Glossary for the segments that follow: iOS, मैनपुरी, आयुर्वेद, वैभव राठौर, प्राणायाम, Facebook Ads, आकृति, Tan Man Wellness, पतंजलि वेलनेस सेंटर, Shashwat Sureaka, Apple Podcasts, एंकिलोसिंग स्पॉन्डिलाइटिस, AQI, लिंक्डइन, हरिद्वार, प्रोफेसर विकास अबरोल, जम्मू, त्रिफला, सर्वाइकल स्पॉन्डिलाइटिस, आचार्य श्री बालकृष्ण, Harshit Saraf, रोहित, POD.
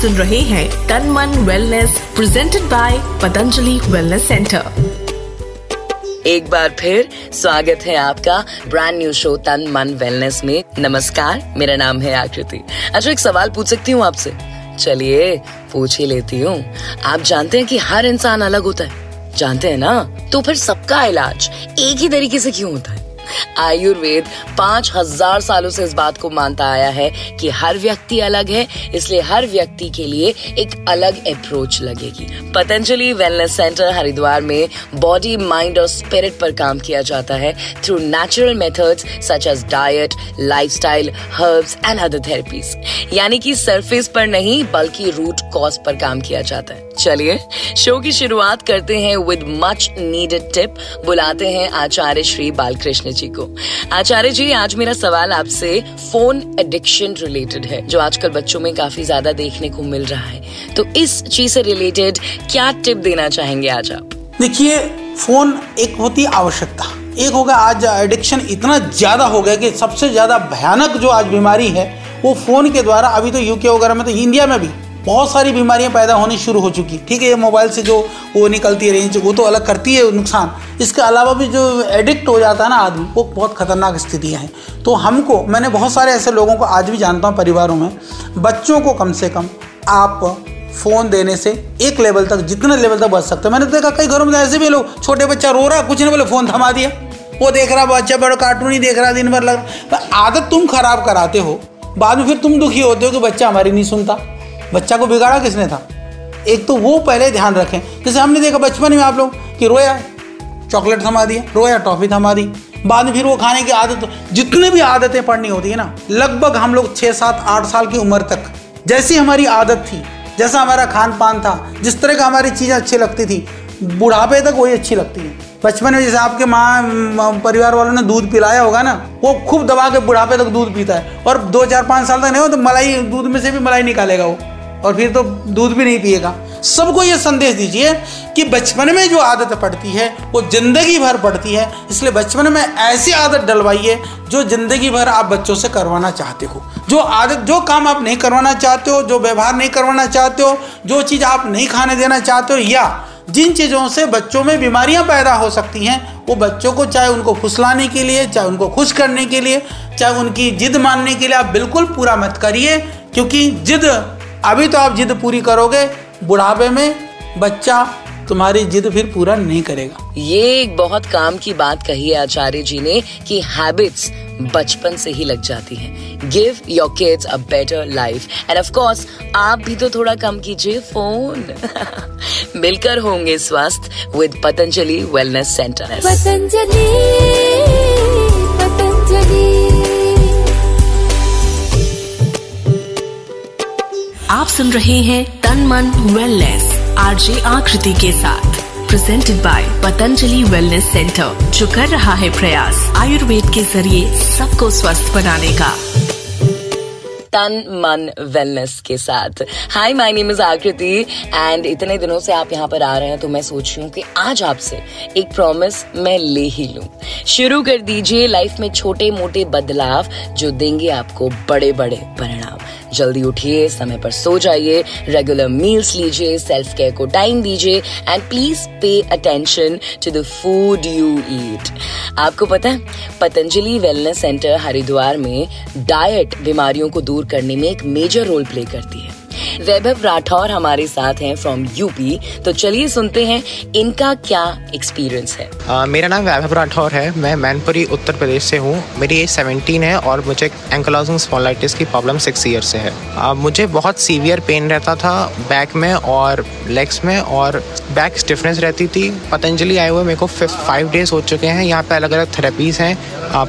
सुन रहे हैं तन मन wellness presented by पतंजलि वेलनेस सेंटर। एक बार फिर स्वागत है आपका ब्रांड न्यू शो तन मन वेलनेस में। नमस्कार, मेरा नाम है आकृति। अच्छा, एक सवाल पूछ सकती हूँ आपसे? चलिए पूछ ही लेती हूँ। आप जानते हैं कि हर इंसान अलग होता है, जानते हैं ना? तो फिर सबका इलाज एक ही तरीके से क्यों होता है? आयुर्वेद 5000 सालों से इस बात को मानता आया है कि हर व्यक्ति अलग है, इसलिए हर व्यक्ति के लिए एक अलग अप्रोच लगेगी। पतंजलि वेलनेस सेंटर हरिद्वार में बॉडी, माइंड और स्पिरिट पर काम किया जाता है through natural methods such as diet, lifestyle, herbs and other therapies. यानी कि सरफेस पर नहीं बल्कि रूट कॉज पर काम किया जाता है। चलिए शो की शुरुआत करते हैं विद मच नीडेड टिप। बुलाते हैं आचार्य श्री बालकृष्ण जी को। आचार्य जी, आज मेरा सवाल आपसे फोन एडिक्शन रिलेटेड है, जो आजकल बच्चों में काफी ज्यादा देखने को मिल रहा है। तो इस चीज से रिलेटेड क्या टिप देना चाहेंगे आज आप? देखिए, फोन एक होती आवश्यकता, एक होगा आज एडिक्शन इतना ज्यादा हो गया कि सबसे ज्यादा भयानक जो आज बीमारी है वो फोन के द्वारा। अभी तो यूके वगैरह में, तो इंडिया में भी बहुत सारी बीमारियां पैदा होनी शुरू हो चुकी। ठीक है, ये मोबाइल से जो वो निकलती है रेंज, वो तो अलग करती है नुकसान, इसके अलावा भी जो एडिक्ट हो जाता है ना आदमी, वो बहुत खतरनाक स्थितियां हैं। तो हमको, मैंने बहुत सारे ऐसे लोगों को आज भी जानता हूँ परिवारों में, बच्चों को कम से कम आप फ़ोन देने से एक लेवल तक, जितने लेवल तक बच सकते हो। मैंने देखा कई घरों में ऐसे भी लोग, छोटे बच्चा रो रहा, कुछ नहीं बोले, फ़ोन थमा दिया। वो देख रहा बच्चा, बड़ा कार्टून ही देख रहा दिन भर लग। आदत तुम खराब कराते हो, बाद में फिर तुम दुखी होते हो कि बच्चा हमारी नहीं सुनता। बच्चा को बिगाड़ा किसने था? एक तो वो पहले ध्यान रखें। जैसे हमने देखा बचपन में आप लोग कि रोया चॉकलेट थमा दिया, रोया टॉफ़ी थमा दी, बाद में फिर वो खाने की आदत। जितने भी आदतें पड़नी होती है ना, लगभग हम लोग 6, 7, 8 साल की उम्र तक जैसी हमारी आदत थी, जैसा हमारा खान पान था, जिस तरह का हमारी चीज़ें अच्छी लगती थी, बुढ़ापे तक वही अच्छी लगती है। बचपन में जैसे आपके माँ परिवार वालों ने दूध पिलाया होगा ना, वो खूब दबा के बुढ़ापे तक दूध पीता है, और 2, 4, 5 साल तक नहीं हो तो मलाई, दूध में से भी मलाई निकालेगा वो, और फिर तो दूध भी नहीं पिएगा। सबको ये संदेश दीजिए कि बचपन में जो आदत पड़ती है वो ज़िंदगी भर पड़ती है, इसलिए बचपन में ऐसी आदत डलवाइए जो ज़िंदगी भर आप बच्चों से करवाना चाहते हो। जो आदत, जो काम आप नहीं करवाना चाहते हो, जो व्यवहार नहीं करवाना चाहते हो, जो चीज़ आप नहीं खाने देना चाहते हो, या जिन चीज़ों से बच्चों में बीमारियां पैदा हो सकती हैं, वो बच्चों को, चाहे उनको फुसलाने के लिए, चाहे उनको खुश करने के लिए, चाहे उनकी जिद मानने के लिए, आप बिल्कुल पूरा मत करिए। क्योंकि जिद, अभी तो आप जिद पूरी करोगे, बुढ़ापे में बच्चा तुम्हारी जिद फिर पूरा नहीं करेगा। ये एक बहुत काम की बात कही है आचार्य जी ने कि हैबिट्स बचपन से ही लग जाती है। Give your kids a better life and of course आप भी तो थोड़ा कम कीजिए फोन। मिलकर होंगे स्वस्थ विद पतंजलि वेलनेस सेंटर। आप सुन रहे हैं तन मन वेलनेस आरजे आकृति के साथ, presented by पतंजलि वेलनेस सेंटर, जो कर रहा है प्रयास आयुर्वेद के जरिए सबको स्वस्थ बनाने का। तन मन वेलनेस के साथ। हाय, माय नेम इज आकृति एंड इतने दिनों से आप यहाँ पर आ रहे हैं, तो मैं सोच रही हूँ कि आज आपसे एक प्रॉमिस मैं ले ही लूँ। शुरू कर दीजिए लाइफ में छोटे मोटे बदलाव जो देंगे आपको बड़े बड़े परिणाम। जल्दी उठिए, समय पर सो जाइए, रेगुलर मील्स लीजिए, सेल्फ केयर को टाइम दीजिए and please pay attention to the food you eat. आपको पता है, पतंजलि वेलनेस सेंटर हरिद्वार में डाइट बीमारियों को दूर करने में एक मेजर रोल प्ले करती है। वैभव राठौर हमारे साथ हैं फ्रॉम यूपी, तो चलिए सुनते हैं इनका क्या एक्सपीरियंस है। मेरा नाम वैभव राठौर है, मैं मैनपुरी उत्तर प्रदेश से हूँ। मेरी एज 17 है और मुझे एंकिलोसिंग स्पॉन्डिलाइटिस की प्रॉब्लम 6 ईयर से है। मुझे बहुत सीवियर पेन रहता था बैक में और लेग्स में, और बैक स्टिफनेस रहती थी। पतंजलि आए हुए मेरे को 5 डेज हो चुके हैं। यहाँ पर अलग अलग थेरेपीज़ हैं,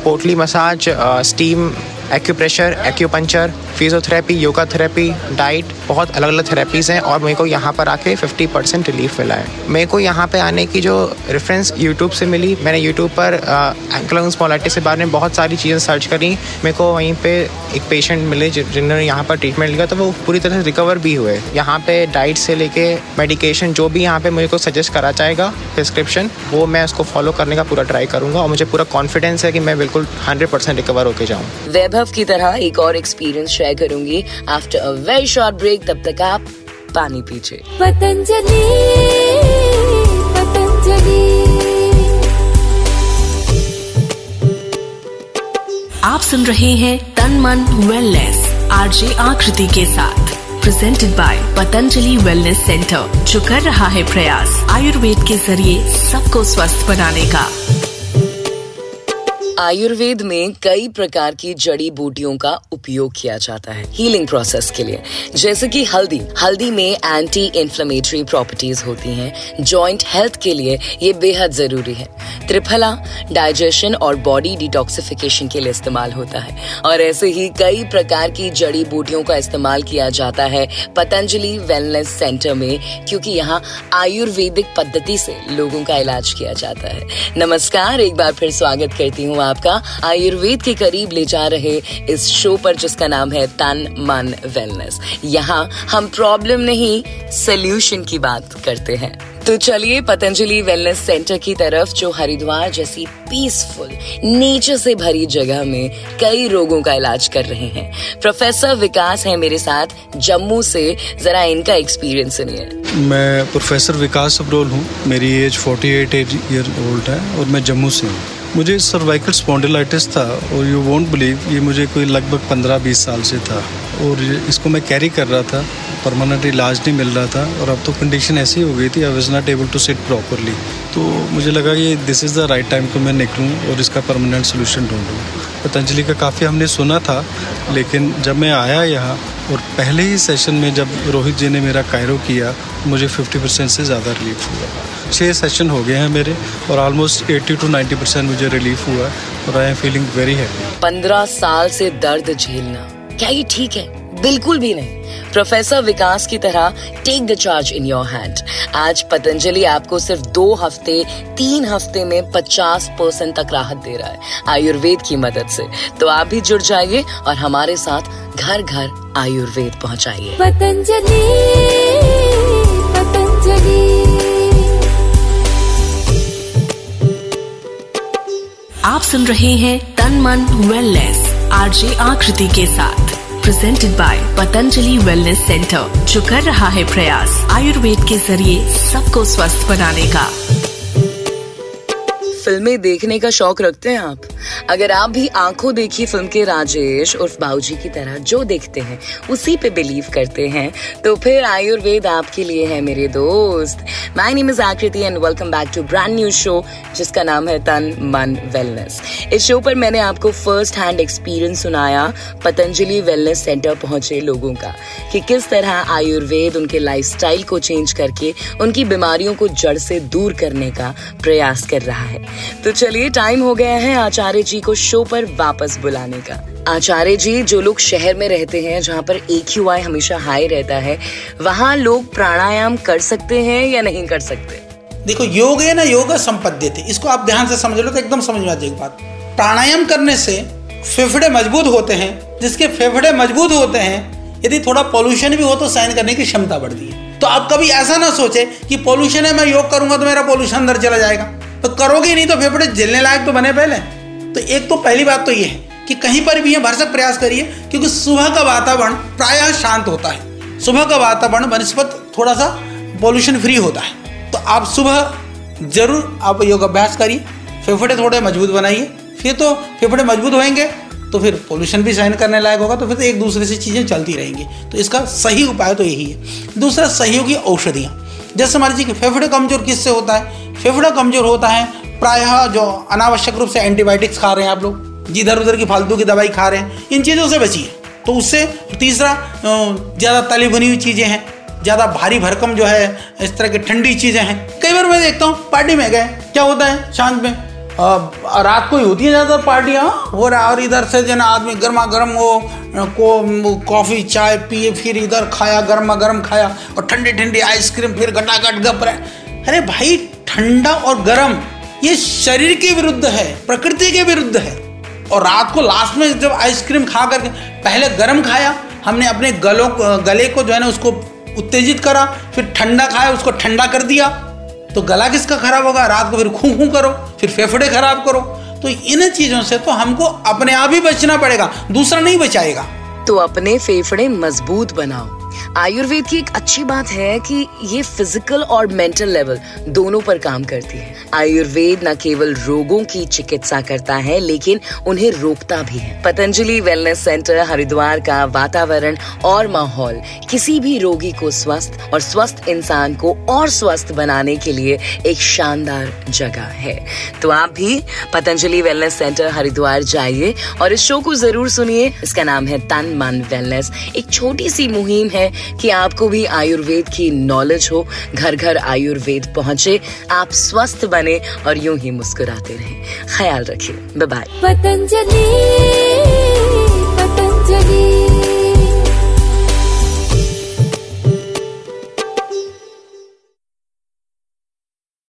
पोटली massage, steam, acupressure, acupuncture, physiotherapy, yoga therapy, diet, बहुत अलग अलग थेरेपीज़ हैं, और मेरे को यहाँ पर आके 50% रिलीफ मिला है। मेरे को यहाँ पे आने की जो रेफरेंस यूट्यूब से मिली, मैंने यूट्यूब पर एंकिलोसिंग स्पॉन्डिलाइटिस के बारे में बहुत सारी चीज़ें सर्च करी। मेरे को वहीं पे एक पेशेंट मिले जिन्होंने यहाँ पर ट्रीटमेंट लिया, तो वो पूरी तरह से रिकवर भी हुए। यहाँ पर डाइट से लेके मेडिकेशन, जो भी यहाँ पर मुझे को सजेस्ट करा जाएगा प्रिस्क्रिप्शन, वो मैं उसको फॉलो करने का पूरा ट्राई करूँगा, और मुझे पूरा कॉन्फिडेंस है कि मैं बिल्कुल 100% रिकवर होके जाऊँ। की तरह एक और एक्सपीरियंस शेयर शेयर करूंगी after a very short break. तब तक आप पानी पीछे। पतंजलि आप सुन रहे हैं तन मन वेलनेस आरजे आकृति के साथ, presented by पतंजलि वेलनेस सेंटर, जो कर रहा है प्रयास आयुर्वेद के जरिए सबको स्वस्थ बनाने का। आयुर्वेद में कई प्रकार की जड़ी बूटियों का उपयोग किया जाता है हीलिंग प्रोसेस के लिए, जैसे कि हल्दी। हल्दी में एंटी इंफ्लेमेटरी प्रॉपर्टीज होती हैं। जॉइंट हेल्थ के लिए ये बेहद जरूरी है। त्रिफला डाइजेशन और बॉडी डिटॉक्सिफिकेशन के लिए इस्तेमाल होता है, और ऐसे ही कई प्रकार की जड़ी बूटियों का इस्तेमाल किया जाता है पतंजलि वेलनेस सेंटर में, क्योंकि यहाँ आयुर्वेदिक पद्धति से लोगों का इलाज किया जाता है। नमस्कार, एक बार फिर स्वागत करती हूँ आपका आयुर्वेद के करीब ले जा रहे इस शो पर, जिसका नाम है तन मन वेलनेस। यहाँ हम प्रॉब्लम नहीं, सॉल्यूशन की बात करते हैं। तो चलिए पतंजलि वेलनेस सेंटर की तरफ, जो हरिद्वार जैसी पीसफुल नेचर से भरी जगह में कई रोगों का इलाज कर रहे हैं। प्रोफेसर विकास है मेरे साथ जम्मू से, जरा इनका एक्सपीरियंस सुनिए। मैं प्रोफेसर विकास अबरोल हूँ, मेरी एज 48 ईयर ओल्ड है और मैं जम्मू से हूँ। मुझे सर्वाइकल स्पॉन्डिलाइटिस था और यू वोंट बिलीव, ये मुझे कोई लगभग 15-20 साल से था और इसको मैं कैरी कर रहा था। परमानेंट इलाज नहीं मिल रहा था और अब तो कंडीशन ऐसी हो गई थी, I was not able to sit properly. तो मुझे लगा ये this is the right time कि मैं निकलूँ और इसका परमानेंट सोल्यूशन ढूंढूँ। पतंजलि का काफ़ी हमने सुना था, लेकिन जब मैं आया यहाँ और पहले ही सेशन में जब रोहित जी ने मेरा कायरो किया, मुझे 50% से ज़्यादा रिलीफ हुआ। 6 सेशन हो गए हैं मेरे और ऑलमोस्ट 80-90% मुझे रिलीफ हुआ और I am feeling very happy. 15 साल से दर्द झेलना, क्या ये ठीक है? बिल्कुल भी नहीं। प्रोफेसर विकास की तरह take the charge in your hand. आज पतंजलि आपको सिर्फ 2-3 हफ्ते में 50% तक राहत दे रहा है आयुर्वेद की मदद से। तो आप भी जुड़ जाइए और हमारे साथ घर घर आयुर्वेद पहुंचाइए। पतंजलि पतंजलि आप सुन रहे हैं तन मन वेलनेस आरजे आकृति के साथ, presented by पतंजलि वेलनेस सेंटर, जो कर रहा है प्रयास आयुर्वेद के जरिए सबको स्वस्थ बनाने का। फिल्में देखने का शौक रखते हैं आप? अगर आप भी आंखों देखी फिल्म के राजेश उर्फ बाबूजी की तरह जो देखते हैं उसी पे बिलीव करते हैं, तो फिर आयुर्वेद आपके लिए है मेरे दोस्त। माय नेम इज आकृति and welcome back to brand new show, जिसका नाम है तन मन वेलनेस। इस शो पर मैंने आपको फर्स्ट हैंड एक्सपीरियंस सुनाया पतंजलि वेलनेस सेंटर पहुंचे लोगों का, कि किस तरह आयुर्वेद उनके लाइफस्टाइल को चेंज करके उनकी बीमारियों को जड़ से दूर करने का प्रयास कर रहा है। तो चलिए, टाइम हो गया है आचार्य जी को शो पर वापस बुलाने का। आचार्य जी, जो लोग शहर में रहते हैं जहाँ पर AQI हमेशा हाई रहता है, वहाँ लोग प्राणायाम कर सकते हैं या नहीं कर सकते? देखो, योग है ना, योगा संपद्यते, इसको आप ध्यान से समझ लो तो एकदम समझ में आ जाएगी बात। प्राणायाम करने से फेफड़े मजबूत होते हैं, जिसके फेफड़े मजबूत होते हैं, यदि थोड़ा पॉल्यूशन भी हो तो सहन करने की क्षमता बढ़ती है। तो आप कभी ऐसा ना सोचे कि पॉल्यूशन है, मैं योग करूंगा तो मेरा पॉल्यूशन अंदर चला जाएगा। तो करोगे नहीं तो फेफड़े झेलने लायक तो बने पहले। तो एक तो पहली बात तो ये है कि कहीं पर भी ये भरसक प्रयास करिए, क्योंकि सुबह का वातावरण प्रायः शांत होता है। सुबह का वातावरण बनस्पत थोड़ा सा पॉल्यूशन फ्री होता है। तो आप सुबह जरूर आप योग अभ्यास करिए, फेफड़े थोड़े मजबूत बनाइए, फिर तो फेफड़े मजबूत होंगे तो फिर पॉल्यूशन भी सहन करने लायक होगा। तो फिर तो एक दूसरे से चीज़ें चलती रहेंगी। तो इसका सही उपाय तो यही है। दूसरा, सहयोगी औषधियाँ। जैसे मान लीजिए कि फेफड़े कमज़ोर किससे होता है? फेफड़ा कमज़ोर होता है प्रायः जो अनावश्यक रूप से एंटीबायोटिक्स खा रहे हैं आप लोग, इधर उधर की फालतू की दवाई खा रहे हैं, इन चीज़ों से बचिए। तो उससे तीसरा, ज़्यादा तली भुनी हुई चीज़ें हैं, ज़्यादा भारी भरकम जो है, इस तरह की ठंडी चीज़ें हैं। कई बार मैं देखता हूँ पार्टी में गए, क्या होता है शाम में रात को ही होती है ज़्यादातर पार्टियाँ हो रहा, और इधर से जो ना आदमी गर्मा गर्म हो कॉफ़ी चाय पिए, फिर इधर खाया गर्मा गर्म खाया और ठंडी ठंडी आइसक्रीम, फिर गटागट गप रहे। अरे भाई, ठंडा और गर्म ये शरीर के विरुद्ध है, प्रकृति के विरुद्ध है। और रात को लास्ट में जब आइसक्रीम खा करके पहले गर्म खाया, हमने अपने गले को जो है ना उसको उत्तेजित करा, फिर ठंडा खाया, उसको ठंडा कर दिया, तो गला किसका खराब होगा? रात को फिर खूं खूं करो, फिर फेफड़े खराब करो। तो इन चीज़ों से तो हमको अपने आप ही बचना पड़ेगा, दूसरा नहीं बचाएगा। तो अपने फेफड़े मजबूत बनाओ। आयुर्वेद की एक अच्छी बात है कि ये फिजिकल और मेंटल लेवल दोनों पर काम करती है। आयुर्वेद न केवल रोगों की चिकित्सा करता है लेकिन उन्हें रोकता भी है। पतंजलि वेलनेस सेंटर हरिद्वार का वातावरण और माहौल किसी भी रोगी को स्वस्थ और स्वस्थ इंसान को और स्वस्थ बनाने के लिए एक शानदार जगह है। तो आप भी पतंजलि वेलनेस सेंटर हरिद्वार जाइए और इस शो को जरूर सुनिए। इसका नाम है तन मन वेलनेस। एक छोटी सी मुहिम है कि आपको भी आयुर्वेद की नॉलेज हो, घर घर आयुर्वेद पहुंचे, आप स्वस्थ बने और यूं ही मुस्कुराते रहें। ख्याल रखिए। Bye bye. पतंजलि